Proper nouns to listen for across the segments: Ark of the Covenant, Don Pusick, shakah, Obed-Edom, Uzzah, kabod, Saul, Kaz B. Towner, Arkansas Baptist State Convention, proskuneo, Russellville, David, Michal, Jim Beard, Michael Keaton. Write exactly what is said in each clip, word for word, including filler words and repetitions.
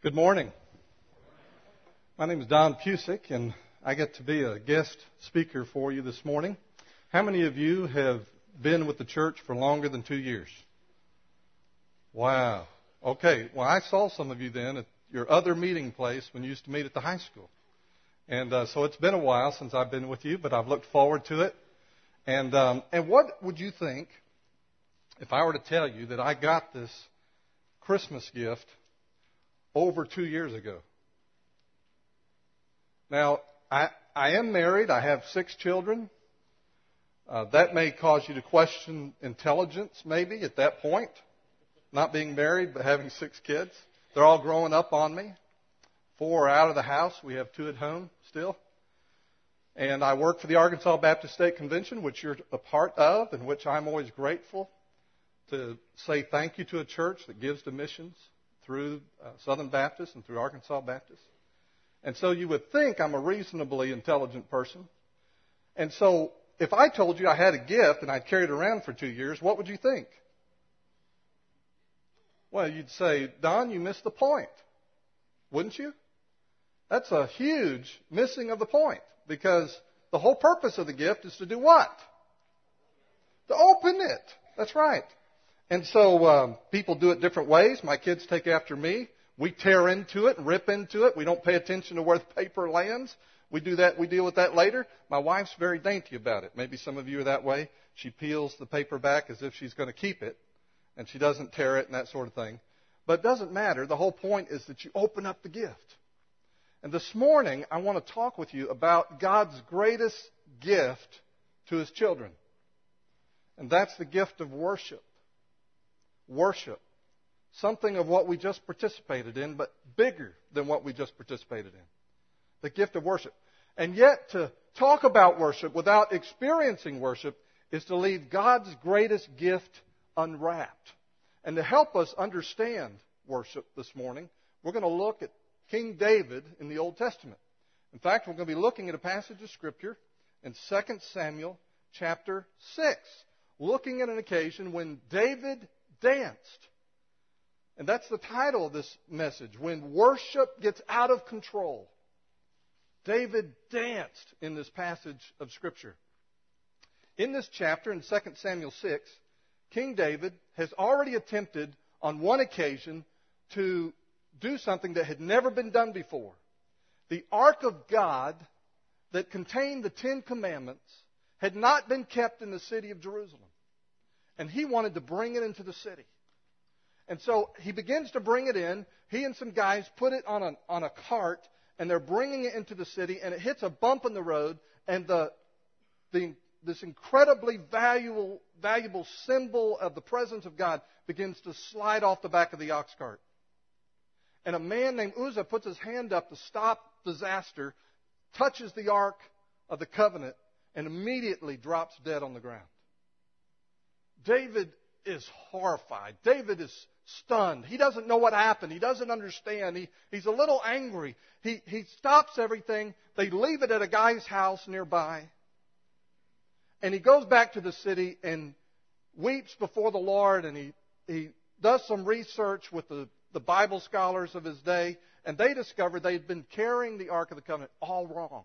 Good morning. My name is Don Pusick, and I get to be a guest speaker for you this morning. How many of you have been with the church for longer than two years? Wow. Okay. Well, I saw some of you then at your other meeting place when you used to meet at the high school. And uh, so it's been a while since I've been with you, but I've looked forward to it. And um, and what would you think if I were to tell you that I got this Christmas gift over two years ago? Now, I, I am married. I have six children. Uh, that may cause you to question intelligence, maybe, at that point. Not being married, but having six kids. They're all growing up on me. Four are out of the house. We have two at home still. And I work for the Arkansas Baptist State Convention, which you're a part of, and which I'm always grateful to say thank you to a church that gives to missions through uh, Southern Baptist and through Arkansas Baptist. And so you would think I'm a reasonably intelligent person. And so if I told you I had a gift and I'd carried it around for two years, what would you think? Well, you'd say, Don, you missed the point, wouldn't you? That's a huge missing of the point, because the whole purpose of the gift is to do what? To open it. That's right. And so um, people do it different ways. My kids take after me. We tear into it and rip into it. We don't pay attention to where the paper lands. We do that. We deal with that later. My wife's very dainty about it. Maybe some of you are that way. She peels the paper back as if she's going to keep it, and she doesn't tear it and that sort of thing. But it doesn't matter. The whole point is that you open up the gift. And this morning, I want to talk with you about God's greatest gift to His children. And that's the gift of worship. Worship. Something of what we just participated in, but bigger than what we just participated in. The gift of worship. And yet, to talk about worship without experiencing worship is to leave God's greatest gift unwrapped. And to help us understand worship this morning, we're going to look at King David in the Old Testament. In fact, we're going to be looking at a passage of Scripture in Second Samuel chapter six, looking at an occasion when David danced. And that's the title of this message, When Worship Gets Out of Control. David danced in this passage of Scripture. In this chapter, in Second Samuel six, King David has already attempted on one occasion to do something that had never been done before. The Ark of God that contained the Ten Commandments had not been kept in the city of Jerusalem. And he wanted to bring it into the city. And so he begins to bring it in. He and some guys put it on a, on a cart, and they're bringing it into the city, and it hits a bump in the road, and the, the this incredibly valuable, valuable symbol of the presence of God begins to slide off the back of the ox cart. And a man named Uzzah puts his hand up to stop disaster, touches the Ark of the Covenant, and immediately drops dead on the ground. David is horrified. David is stunned. He doesn't know what happened. He doesn't understand. He, he's a little angry. He, he stops everything. They leave it at a guy's house nearby. And he goes back to the city and weeps before the Lord, and he, he does some research with the, the Bible scholars of his day, and they discovered they'd been carrying the Ark of the Covenant all wrong.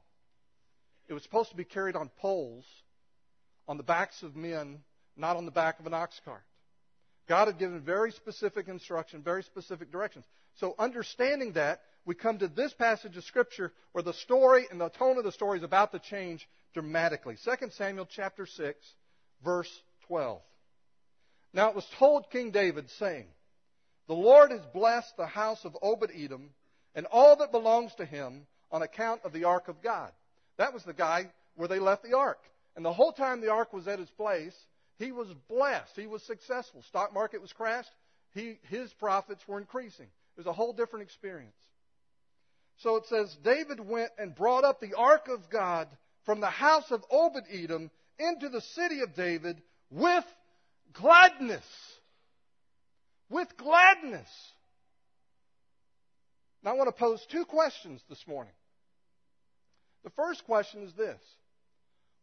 It was supposed to be carried on poles on the backs of men, not on the back of an ox cart. God had given very specific instruction, very specific directions. So understanding that, we come to this passage of Scripture where the story and the tone of the story is about to change dramatically. Second Samuel chapter six, verse twelve. Now it was told King David, saying, The Lord has blessed the house of Obed-Edom and all that belongs to him on account of the Ark of God. That was the guy where they left the Ark. And the whole time the Ark was at his place, he was blessed. He was successful. Stock market was crashed. He, his profits were increasing. It was a whole different experience. So it says, David went and brought up the Ark of God from the house of Obed-Edom into the city of David with gladness. With gladness. Now I want to pose two questions this morning. The first question is this.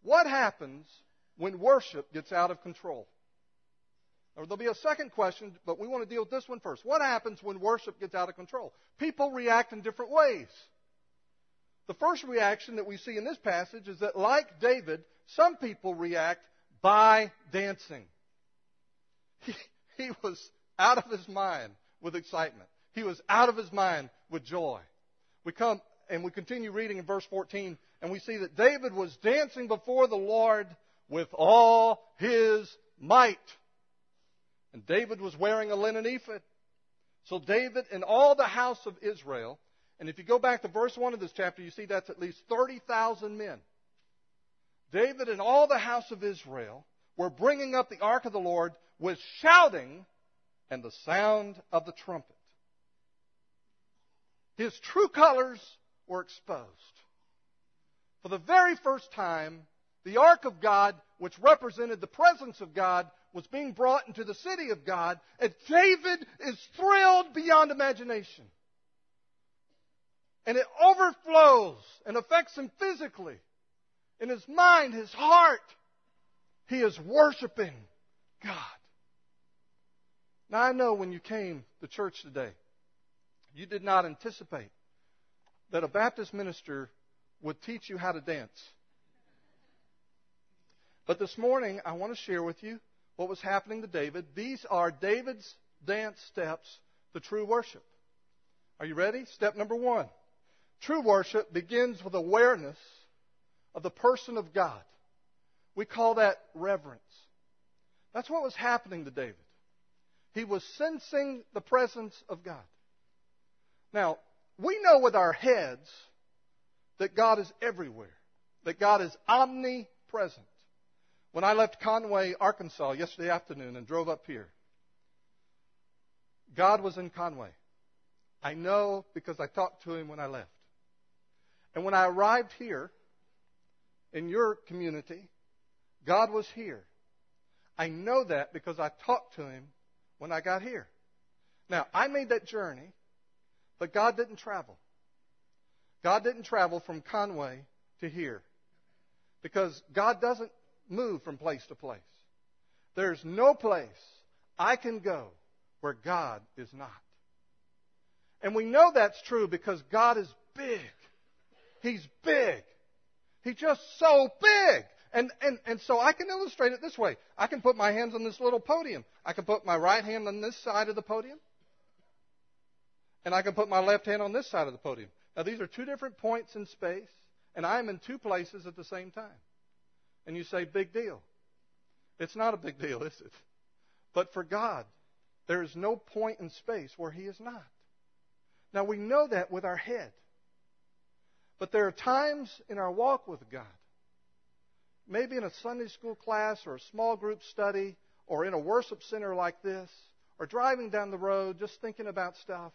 What happens when worship gets out of control? Or there'll be a second question, but we want to deal with this one first. What happens when worship gets out of control? People react in different ways. The first reaction that we see in this passage is that, like David, some people react by dancing. He, he was out of his mind with excitement. He was out of his mind with joy. We come and we continue reading in verse fourteen, and we see that David was dancing before the Lord with all his might. And David was wearing a linen ephod. So David and all the house of Israel, and if you go back to verse one of this chapter, you see that's at least thirty thousand men. David and all the house of Israel were bringing up the ark of the Lord with shouting and the sound of the trumpet. His true colors were exposed. For the very first time, the ark of God, which represented the presence of God, was being brought into the city of God, and David is thrilled beyond imagination. And it overflows and affects him physically. In his mind, his heart, he is worshiping God. Now, I know when you came to church today, you did not anticipate that a Baptist minister would teach you how to dance. But this morning, I want to share with you what was happening to David. These are David's dance steps to true worship. Are you ready? Step number one. True worship begins with awareness of the person of God. We call that reverence. That's what was happening to David. He was sensing the presence of God. Now, we know with our heads that God is everywhere, that God is omnipresent. When I left Conway, Arkansas yesterday afternoon and drove up here, God was in Conway. I know because I talked to him when I left. And when I arrived here, in your community, God was here. I know that because I talked to him when I got here. Now, I made that journey, but God didn't travel. God didn't travel from Conway to here because God doesn't move from place to place. There's no place I can go where God is not. And we know that's true because God is big. He's big. He's just so big. And, and, and so I can illustrate it this way. I can put my hands on this little podium. I can put my right hand on this side of the podium. And I can put my left hand on this side of the podium. Now, these are two different points in space, and I'm in two places at the same time. And you say, big deal. It's not a big deal, is it? But for God, there is no point in space where he is not. Now, we know that with our head. But there are times in our walk with God, maybe in a Sunday school class or a small group study or in a worship center like this or driving down the road just thinking about stuff,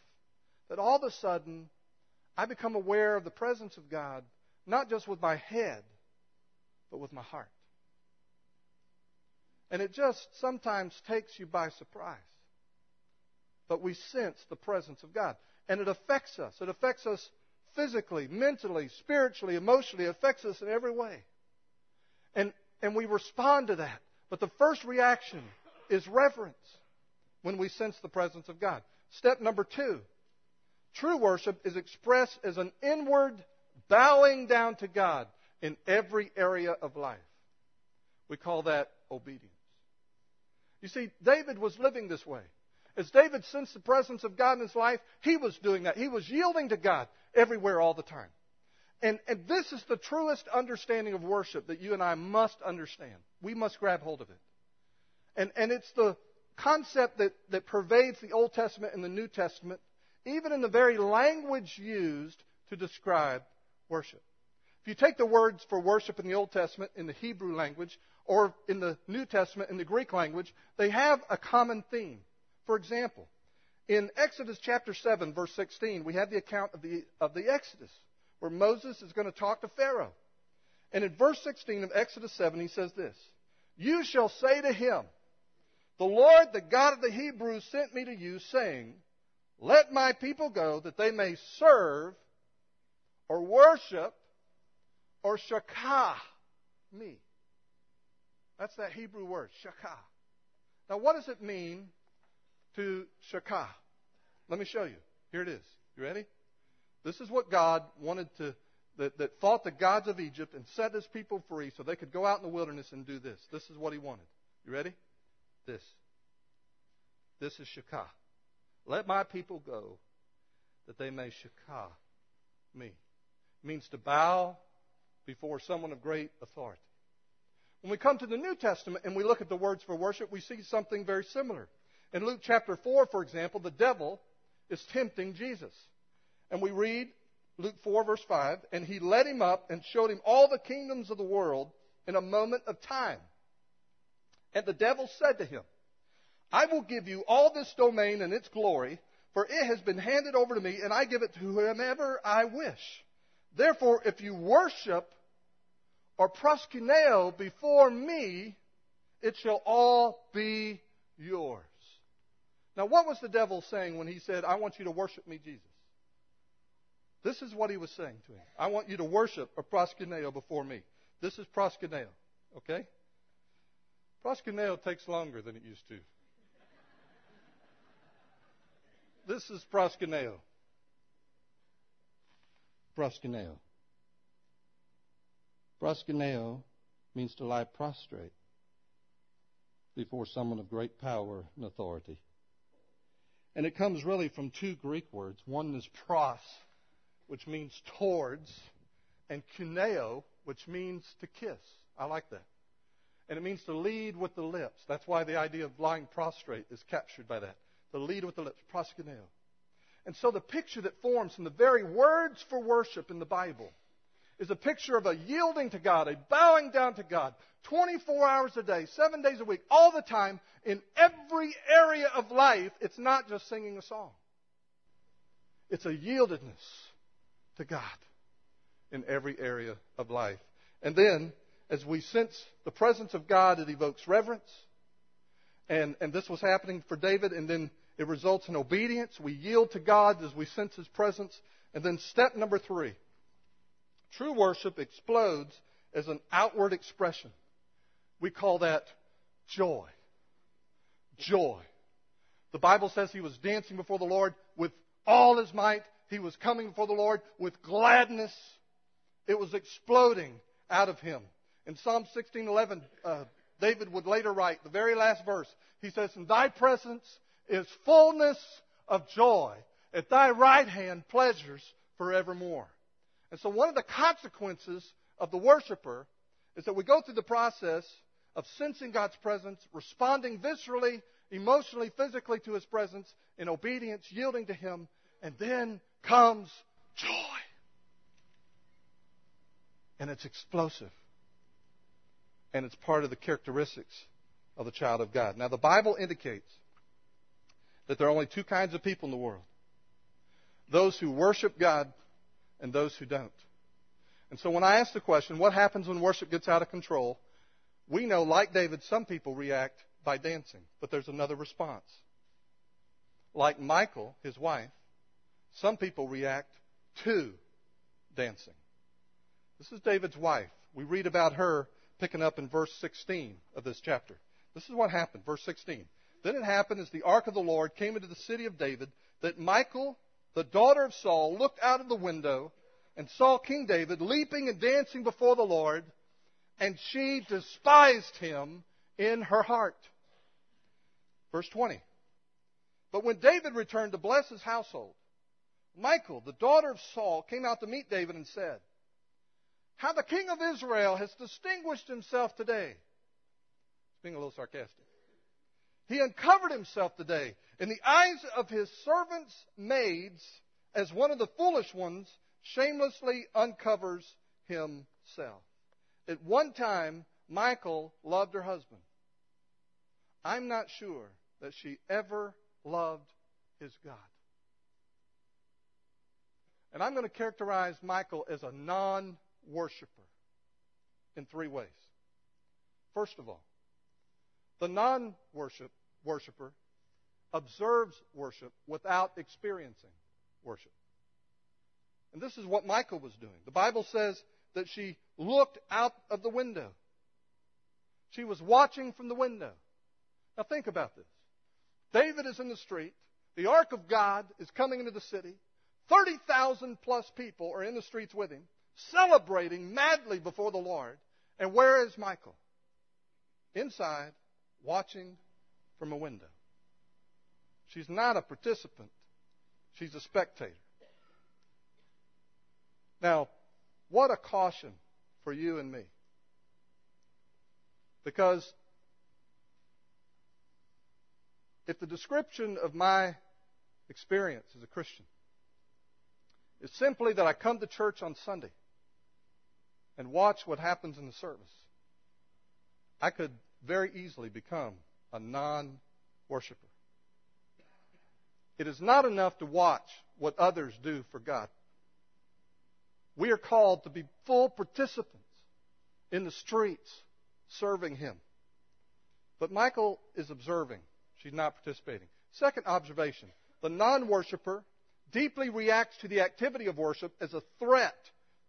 that all of a sudden I become aware of the presence of God, not just with my head, but with my heart. And it just sometimes takes you by surprise. But we sense the presence of God. And it affects us. It affects us physically, mentally, spiritually, emotionally. It affects us in every way. And, and we respond to that. But the first reaction is reverence when we sense the presence of God. Step number two. True worship is expressed as an inward bowing down to God in every area of life. We call that obedience. You see, David was living this way. As David sensed the presence of God in his life, he was doing that. He was yielding to God everywhere all the time. And, and this is the truest understanding of worship that you and I must understand. We must grab hold of it. And, and it's the concept that, that pervades the Old Testament and the New Testament, even in the very language used to describe worship. If you take the words for worship in the Old Testament in the Hebrew language or in the New Testament in the Greek language, they have a common theme. For example, in Exodus chapter seven, verse sixteen, we have the account of the, of the Exodus, where Moses is going to talk to Pharaoh. And in verse sixteen of Exodus seven, he says this, "You shall say to him, the Lord, the God of the Hebrews, sent me to you, saying, let my people go, that they may serve or worship or shakah me." That's that Hebrew word, shakah. Now, what does it mean to shakah? Let me show you. Here it is. You ready? This is what God wanted to, that, that fought the gods of Egypt and set his people free so they could go out in the wilderness and do this. This is what he wanted. You ready? This. This is shakah. Let my people go that they may shakah me. It means to bow before someone of great authority. When we come to the New Testament and we look at the words for worship, we see something very similar. In Luke chapter four, for example, the devil is tempting Jesus. And we read Luke four, verse five, and he led him up and showed him all the kingdoms of the world in a moment of time. And the devil said to him, I will give you all this domain and its glory, for it has been handed over to me, and I give it to whomever I wish. Therefore, if you worship or proskuneo before me, it shall all be yours. Now, what was the devil saying when he said, I want you to worship me, Jesus? This is what he was saying to him. I want you to worship or proskuneo before me. This is proskuneo, okay? Proskuneo takes longer than it used to. This is proskuneo. Proskuneo. Proskuneo means to lie prostrate before someone of great power and authority. And it comes really from two Greek words. One is pros, which means towards, and kuneo, which means to kiss. I like that. And it means to lead with the lips. That's why the idea of lying prostrate is captured by that. To lead with the lips, proskuneo. And so the picture that forms in the very words for worship in the Bible is a picture of a yielding to God, a bowing down to God, twenty-four hours a day, seven days a week, all the time, in every area of life. It's not just singing a song. It's a yieldedness to God in every area of life. And then, as we sense the presence of God, it evokes reverence. And, and this was happening for David, and then it results in obedience. We yield to God as we sense his presence. And then step number three. True worship explodes as an outward expression. We call that joy. Joy. The Bible says he was dancing before the Lord with all his might. He was coming before the Lord with gladness. It was exploding out of him. In Psalm sixteen eleven, uh, David would later write the very last verse. He says, in thy presence is fullness of joy. At thy right hand, pleasures forevermore. And so one of the consequences of the worshiper is that we go through the process of sensing God's presence, responding viscerally, emotionally, physically to his presence, in obedience, yielding to him, and then comes joy. And it's explosive. And it's part of the characteristics of the child of God. Now, the Bible indicates that there are only two kinds of people in the world. Those who worship God and those who don't. And so when I ask the question, what happens when worship gets out of control? We know, like David, some people react by dancing. But there's another response. Like Michal, his wife, some people react to dancing. This is David's wife. We read about her picking up in verse sixteen of this chapter. This is what happened, verse sixteen. Then it happened as the ark of the Lord came into the city of David that Michal, the daughter of Saul, looked out of the window and saw King David leaping and dancing before the Lord, and she despised him in her heart. Verse twenty. But when David returned to bless his household, Michal, the daughter of Saul, came out to meet David and said, how the king of Israel has distinguished himself today. Being a little sarcastic. He uncovered himself today in the eyes of his servants' maids as one of the foolish ones shamelessly uncovers himself. At one time, Michal loved her husband. I'm not sure that she ever loved his God. And I'm going to characterize Michal as a non-worshiper in three ways. First of all, the non-worship worshiper observes worship without experiencing worship. And this is what Michal was doing. The Bible says that she looked out of the window. She was watching from the window. Now think about this. David is in the street. The Ark of God is coming into the city. thirty thousand plus people are in the streets with him, celebrating madly before the Lord. And where is Michal? Inside, watching from a window. She's not a participant. She's a spectator. Now, what a caution for you and me. Because if the description of my experience as a Christian is simply that I come to church on Sunday and watch what happens in the service, I could very easily become a non-worshiper. It is not enough to watch what others do for God. We are called to be full participants in the streets serving Him. But Michal is observing. She's not participating. Second observation, the non-worshiper deeply reacts to the activity of worship as a threat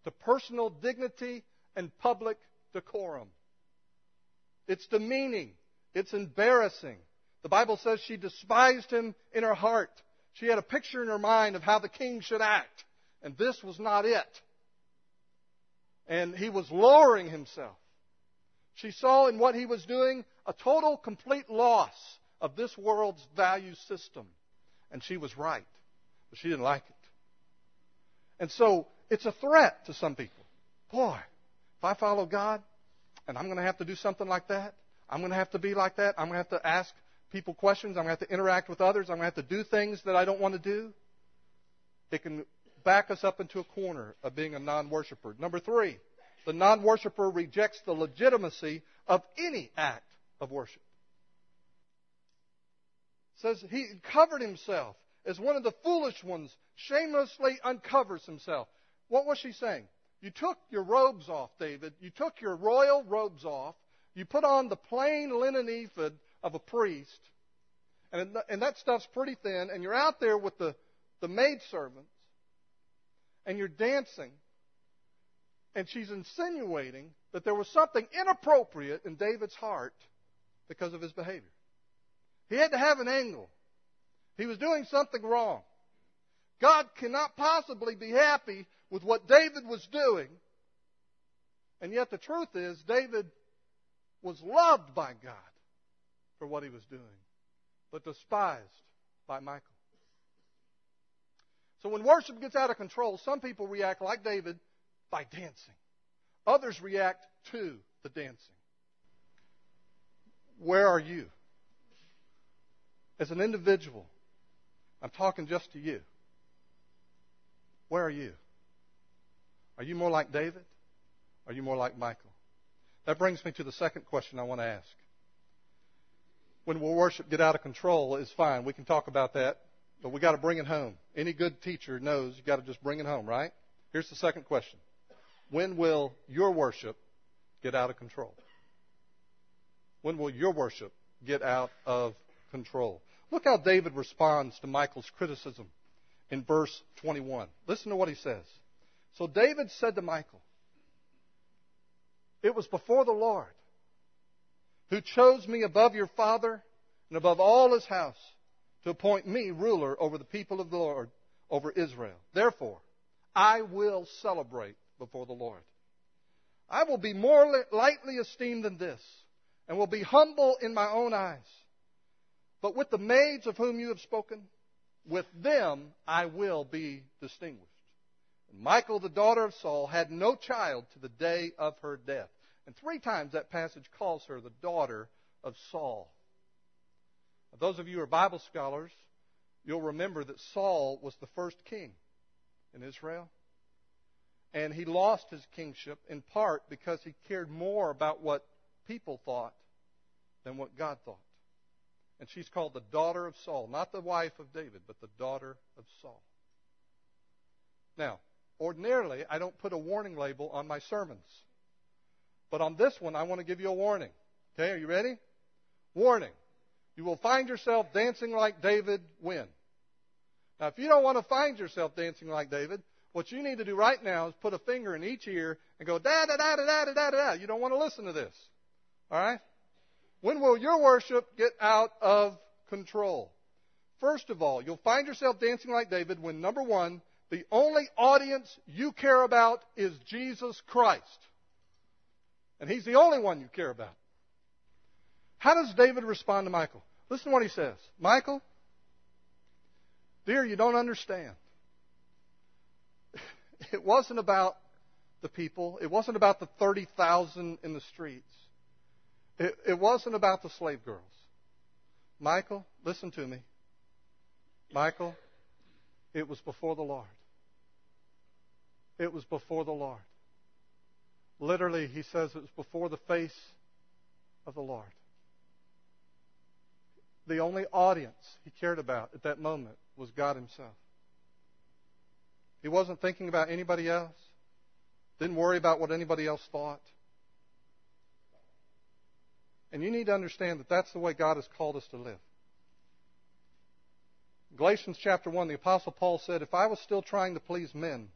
to personal dignity and public decorum. It's demeaning. It's embarrassing. The Bible says she despised him in her heart. She had a picture in her mind of how the king should act, and this was not it. And he was lowering himself. She saw in what he was doing a total, complete loss of this world's value system. And she was right, but she didn't like it. And so it's a threat to some people. Boy, if I follow God, and I'm going to have to do something like that, I'm going to have to be like that, I'm going to have to ask people questions, I'm going to have to interact with others, I'm going to have to do things that I don't want to do. It can back us up into a corner of being a non-worshiper. Number three, the non-worshiper rejects the legitimacy of any act of worship. It says he covered himself as one of the foolish ones, shamelessly uncovers himself. What was she saying? You took your robes off, David. You took your royal robes off. You put on the plain linen ephod of a priest. And, and that stuff's pretty thin. And you're out there with the, the maidservants. And you're dancing. And she's insinuating that there was something inappropriate in David's heart because of his behavior. He had to have an angle. He was doing something wrong. God cannot possibly be happy with what David was doing. And yet the truth is, David was loved by God for what he was doing, but despised by Michal. So when worship gets out of control, some people react like David by dancing. Others react to the dancing. Where are you? As an individual, I'm talking just to you. Where are you? Are you more like David? Are you more like Michal? That brings me to the second question I want to ask. When will worship get out of control is fine. We can talk about that, but we got to bring it home. Any good teacher knows you got to just bring it home, right? Here's the second question. When will your worship get out of control? When will your worship get out of control? Look how David responds to Michal's criticism in verse twenty-one. Listen to what he says. So David said to Michal, "It was before the Lord who chose me above your father and above all his house to appoint me ruler over the people of the Lord, over Israel. Therefore, I will celebrate before the Lord. I will be more lightly esteemed than this and will be humble in my own eyes. But with the maids of whom you have spoken, with them I will be distinguished." And Michal, the daughter of Saul, had no child to the day of her death. And three times that passage calls her the daughter of Saul. Now, those of you who are Bible scholars, you'll remember that Saul was the first king in Israel. And he lost his kingship in part because he cared more about what people thought than what God thought. And she's called the daughter of Saul, not the wife of David, but the daughter of Saul. Now, ordinarily, I don't put a warning label on my sermons. But on this one, I want to give you a warning. Okay, are you ready? Warning. You will find yourself dancing like David when? Now, if you don't want to find yourself dancing like David, what you need to do right now is put a finger in each ear and go, da da da da da da da da. You don't want to listen to this. All right? When will your worship get out of control? First of all, you'll find yourself dancing like David when, number one, the only audience you care about is Jesus Christ. And he's the only one you care about. How does David respond to Michal? Listen to what he says. Michal, dear, you don't understand. It wasn't about the people. It wasn't about the thirty thousand in the streets. It, it wasn't about the slave girls. Michal, listen to me. Michal, it was before the Lord. It was before the Lord. Literally, he says it was before the face of the Lord. The only audience he cared about at that moment was God himself. He wasn't thinking about anybody else. Didn't worry about what anybody else thought. And you need to understand that that's the way God has called us to live. Galatians chapter one, the Apostle Paul said, if I was still trying to please men,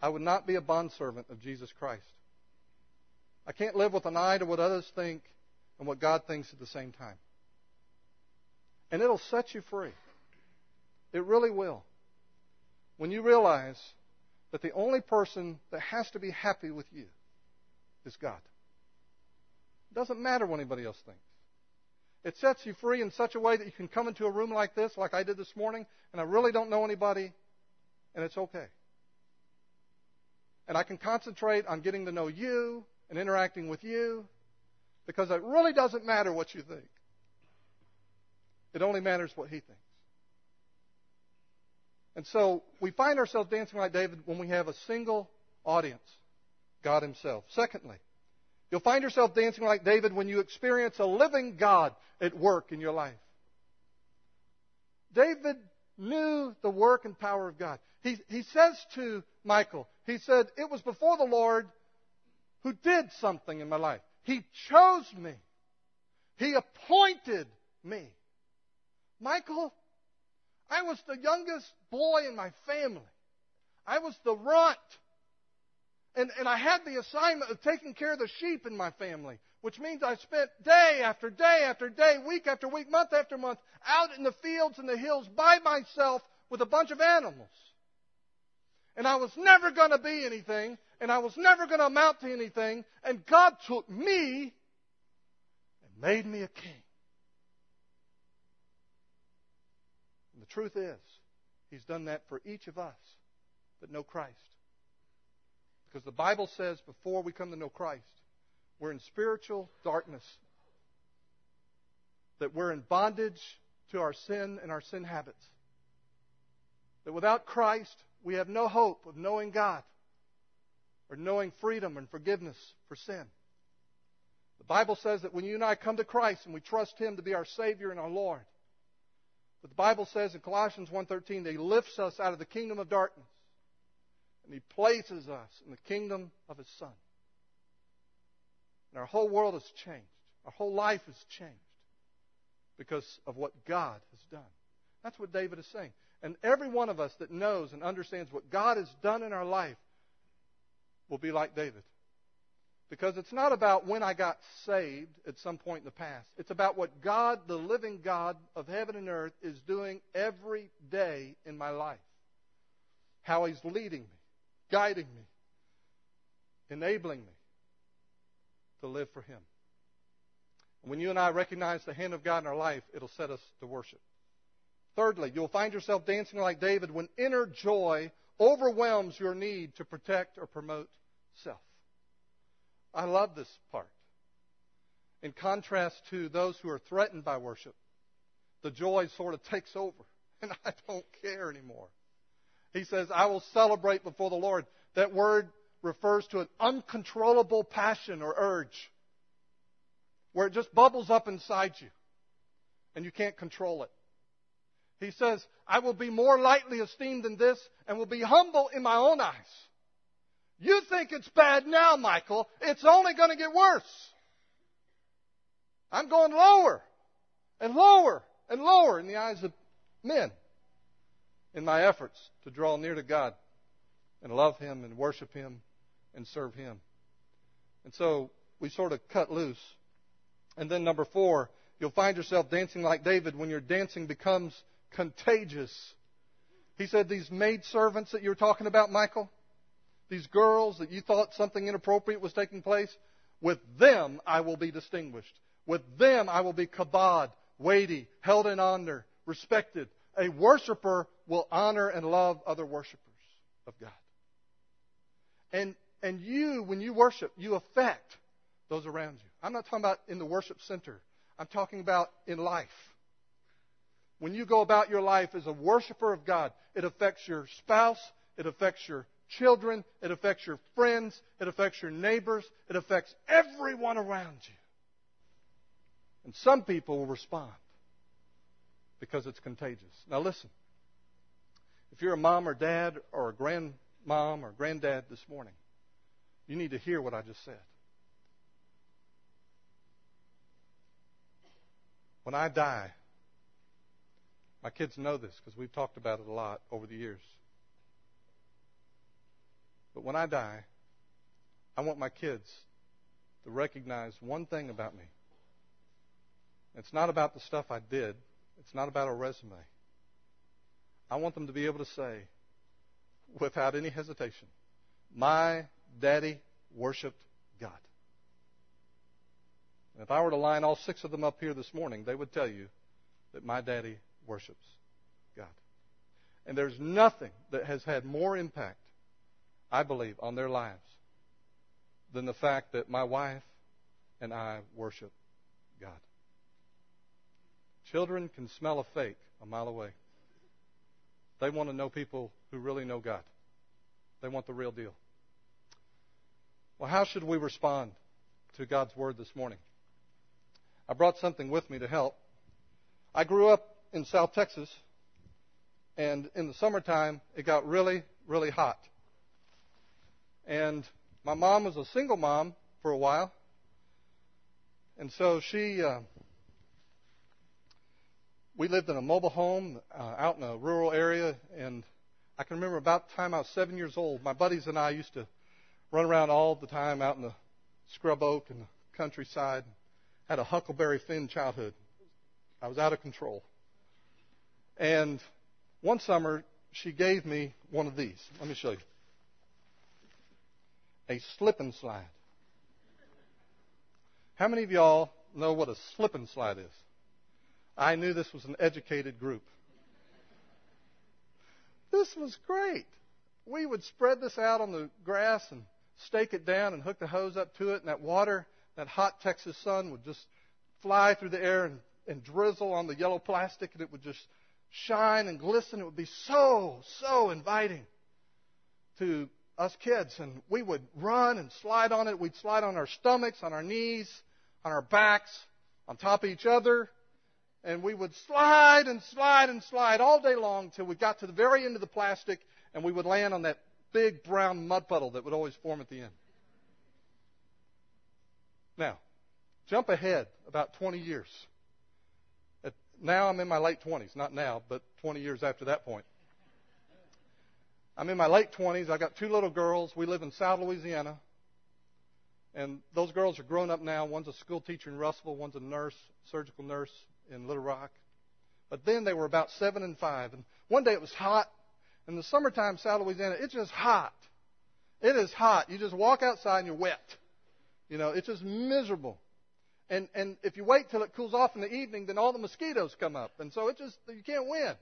I would not be a bondservant of Jesus Christ. I can't live with an eye to what others think and what God thinks at the same time. And it'll set you free. It really will. When you realize that the only person that has to be happy with you is God. It doesn't matter what anybody else thinks. It sets you free in such a way that you can come into a room like this, like I did this morning, and I really don't know anybody, and it's okay. And I can concentrate on getting to know you and interacting with you, because it really doesn't matter what you think. It only matters what he thinks. And so we find ourselves dancing like David when we have a single audience, God himself. Secondly, you'll find yourself dancing like David when you experience a living God at work in your life. David knew the work and power of God. He, he says to Michal, he said, it was before the Lord who did something in my life. He chose me. He appointed me. Michal, I was the youngest boy in my family. I was the runt. And, and I had the assignment of taking care of the sheep in my family, which means I spent day after day after day, week after week, month after month, out in the fields and the hills by myself with a bunch of animals. And I was never going to be anything, and I was never going to amount to anything, and God took me and made me a king. And the truth is, he's done that for each of us that know Christ. Because the Bible says before we come to know Christ, we're in spiritual darkness. That we're in bondage to our sin and our sin habits. That without Christ, we have no hope of knowing God or knowing freedom and forgiveness for sin. The Bible says that when you and I come to Christ and we trust him to be our Savior and our Lord, but the Bible says in Colossians one thirteen that he lifts us out of the kingdom of darkness and he places us in the kingdom of his Son. And our whole world has changed. Our whole life has changed because of what God has done. That's what David is saying. And every one of us that knows and understands what God has done in our life will be like David. Because it's not about when I got saved at some point in the past. It's about what God, the living God of heaven and earth, is doing every day in my life. How he's leading me, guiding me, enabling me to live for him. And when you and I recognize the hand of God in our life, it'll set us to worship. Thirdly, you'll find yourself dancing like David when inner joy overwhelms your need to protect or promote self. I love this part. In contrast to those who are threatened by worship, the joy sort of takes over, and I don't care anymore. He says, I will celebrate before the Lord. That word refers to an uncontrollable passion or urge where it just bubbles up inside you, and you can't control it. He says, I will be more lightly esteemed than this and will be humble in my own eyes. You think it's bad now, Michal. It's only going to get worse. I'm going lower and lower and lower in the eyes of men in my efforts to draw near to God and love him and worship him and serve him. And so we sort of cut loose And then number four, you'll find yourself dancing like David when your dancing becomes contagious. He said these maidservants that you were talking about, Michael, these girls that you thought something inappropriate was taking place, with them I will be distinguished. With them I will be kabod, weighty, held in honor, respected. A worshiper will honor and love other worshipers of God. And and you, when you worship, you affect those around you. I'm not talking about in the worship center. I'm talking about in life. When you go about your life as a worshiper of God, it affects your spouse, it affects your children, it affects your friends, it affects your neighbors, it affects everyone around you. And some people will respond because it's contagious. Now listen, if you're a mom or dad or a grandmom or granddad this morning, you need to hear what I just said. When I die, my kids know this because we've talked about it a lot over the years. But when I die, I want my kids to recognize one thing about me. It's not about the stuff I did. It's not about a resume. I want them to be able to say, without any hesitation, my daddy worshiped God. And if I were to line all six of them up here this morning, they would tell you that my daddy worships God. And there's nothing that has had more impact, I believe, on their lives than the fact that my wife and I worship God. Children can smell a fake a mile away. They want to know people who really know God. They want the real deal. Well, how should we respond to God's Word this morning? I brought something with me to help. I grew up in South Texas, and in the summertime, it got really, really hot. And my mom was a single mom for a while, and so she... Uh, We lived in a mobile home uh, out in a rural area, and I can remember about the time I was seven years old, my buddies and I used to run around all the time out in the scrub oak and the countryside. Had a Huckleberry Finn childhood. I was out of control. And one summer, she gave me one of these. Let me show you. A slip and slide. How many of y'all know what a slip and slide is? I knew this was an educated group. This was great. We would spread this out on the grass and stake it down and hook the hose up to it, and that water, that hot Texas sun would just fly through the air and, and drizzle on the yellow plastic, and it would just shine and glisten. It would be so, so inviting to us kids. And we would run and slide on it. We'd slide on our stomachs, on our knees, on our backs, on top of each other. And we would slide and slide and slide all day long till we got to the very end of the plastic, and we would land on that big brown mud puddle that would always form at the end. Now, jump ahead about twenty years. At, now I'm in my late twenties. Not now, but twenty years after that point. I'm in my late twenties. I got two little girls. We live in South Louisiana. And those girls are grown up now. One's a school teacher in Russellville. One's a nurse, surgical nurse in Little Rock. But then they were about seven and five. And one day it was hot. In the summertime, South Louisiana, it's just hot. It is hot. You just walk outside and you're wet. You know, it's just miserable. And and if you wait till it cools off in the evening, then all the mosquitoes come up. And so it just, you can't win.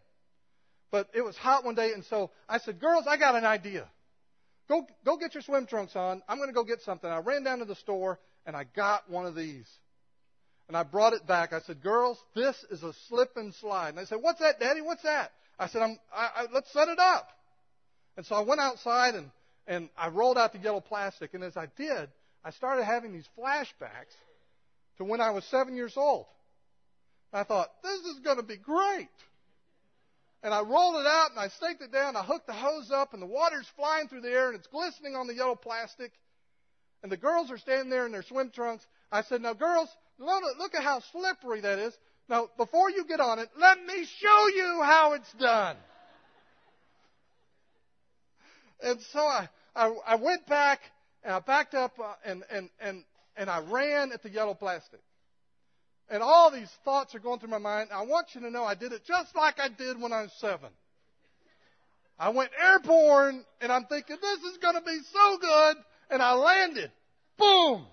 But it was hot one day, and so I said, girls, I got an idea. Go, go get your swim trunks on. I'm going to go get something. I ran down to the store, and I got one of these. And I brought it back. I said, girls, this is a slip and slide. And they said, what's that, Daddy? What's that? I said, I'm, I, I, let's set it up. And so I went outside, and, and I rolled out the yellow plastic. And as I did, I started having these flashbacks to when I was seven years old. And I thought, this is going to be great. And I rolled it out, and I staked it down. I hooked the hose up, and the water's flying through the air, and it's glistening on the yellow plastic. And the girls are standing there in their swim trunks. I said, now, girls, look at how slippery that is. Now, before you get on it, let me show you how it's done. And so I, I, I went back, and I backed up, uh, and, and, and, and I ran at the yellow plastic. And all these thoughts are going through my mind. I want you to know I did it just like I did when I was seven. I went airborne, and I'm thinking, this is going to be so good. And I landed. Boom.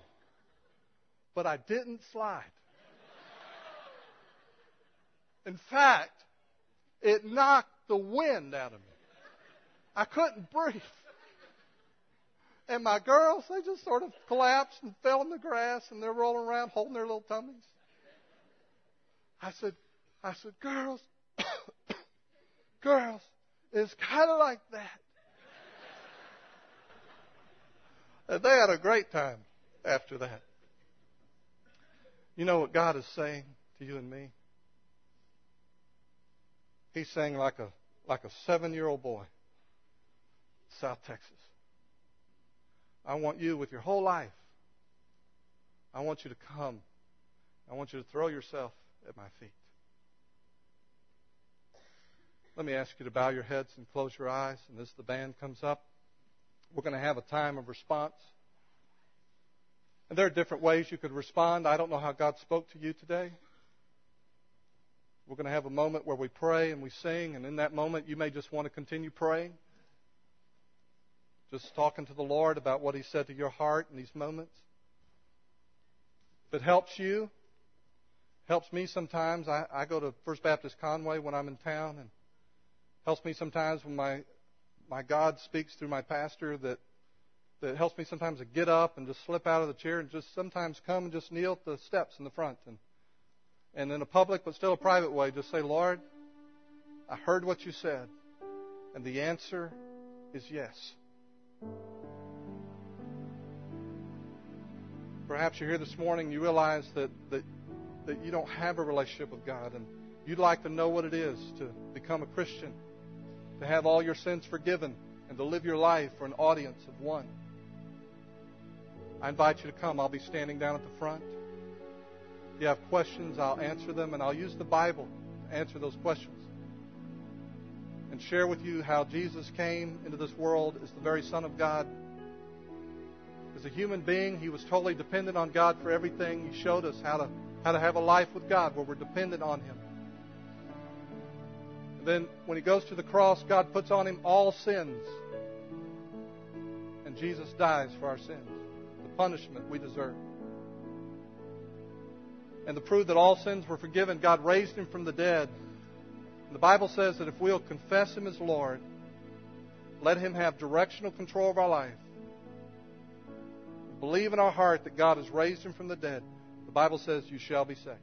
But I didn't slide. In fact, it knocked the wind out of me. I couldn't breathe. And my girls, they just sort of collapsed and fell in the grass, and they're rolling around holding their little tummies. I said, I said, girls, girls, it's kind of like that. And they had a great time after that. You know what God is saying to you and me? He's saying like a like a seven-year-old boy, South Texas. I want you with your whole life. I want you to come. I want you to throw yourself at my feet. Let me ask you to bow your heads and close your eyes. And as the band comes up, we're going to have a time of response. And there are different ways you could respond. I don't know how God spoke to you today. We're going to have a moment where we pray and we sing. And in that moment, you may just want to continue praying. Just talking to the Lord about what He said to your heart in these moments. If it helps you, helps me sometimes. I, I go to First Baptist Conway when I'm in town, and helps me sometimes when my my God speaks through my pastor. That that helps me sometimes to get up and just slip out of the chair and just sometimes come and just kneel at the steps in the front, and and in a public but still a private way, just say, Lord, I heard what you said, and the answer is yes. Perhaps you're here this morning, you realize that, that that you don't have a relationship with God, and you'd like to know what it is to become a Christian, to have all your sins forgiven, and to live your life for an audience of one. I invite you to come. I'll be standing down at the front. If you have questions, I'll answer them, and I'll use the Bible to answer those questions. And share with you how Jesus came into this world as the very Son of God. As a human being, He was totally dependent on God for everything. He showed us how to how to have a life with God where we're dependent on Him. And then when He goes to the cross, God puts on Him all sins. And Jesus dies for our sins, the punishment we deserve. And to prove that all sins were forgiven, God raised Him from the dead. The Bible says that if we'll confess Him as Lord, let Him have directional control of our life, believe in our heart that God has raised Him from the dead, the Bible says you shall be saved.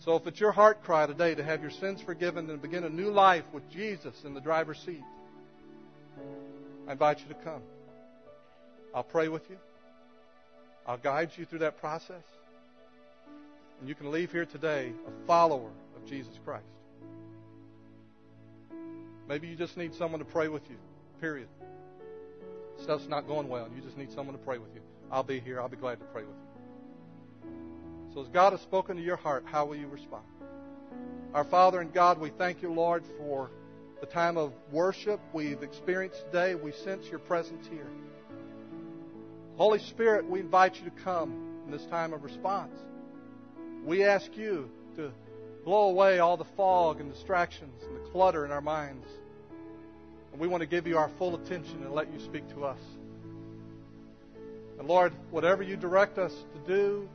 So if it's your heart cry today to have your sins forgiven and begin a new life with Jesus in the driver's seat, I invite you to come. I'll pray with you. I'll guide you through that process. And you can leave here today a follower of Jesus Christ. Maybe you just need someone to pray with you, period. Stuff's not going well, and you just need someone to pray with you. I'll be here. I'll be glad to pray with you. So as God has spoken to your heart, how will you respond? Our Father and God, we thank you, Lord, for the time of worship we've experienced today. We sense your presence here. Holy Spirit, we invite you to come in this time of response. We ask you to blow away all the fog and distractions and the clutter in our minds. And we want to give you our full attention and let you speak to us. And Lord, whatever you direct us to do,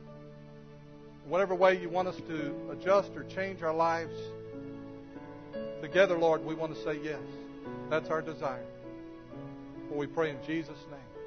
whatever way you want us to adjust or change our lives, together, Lord, we want to say yes. That's our desire. For we pray in Jesus' name.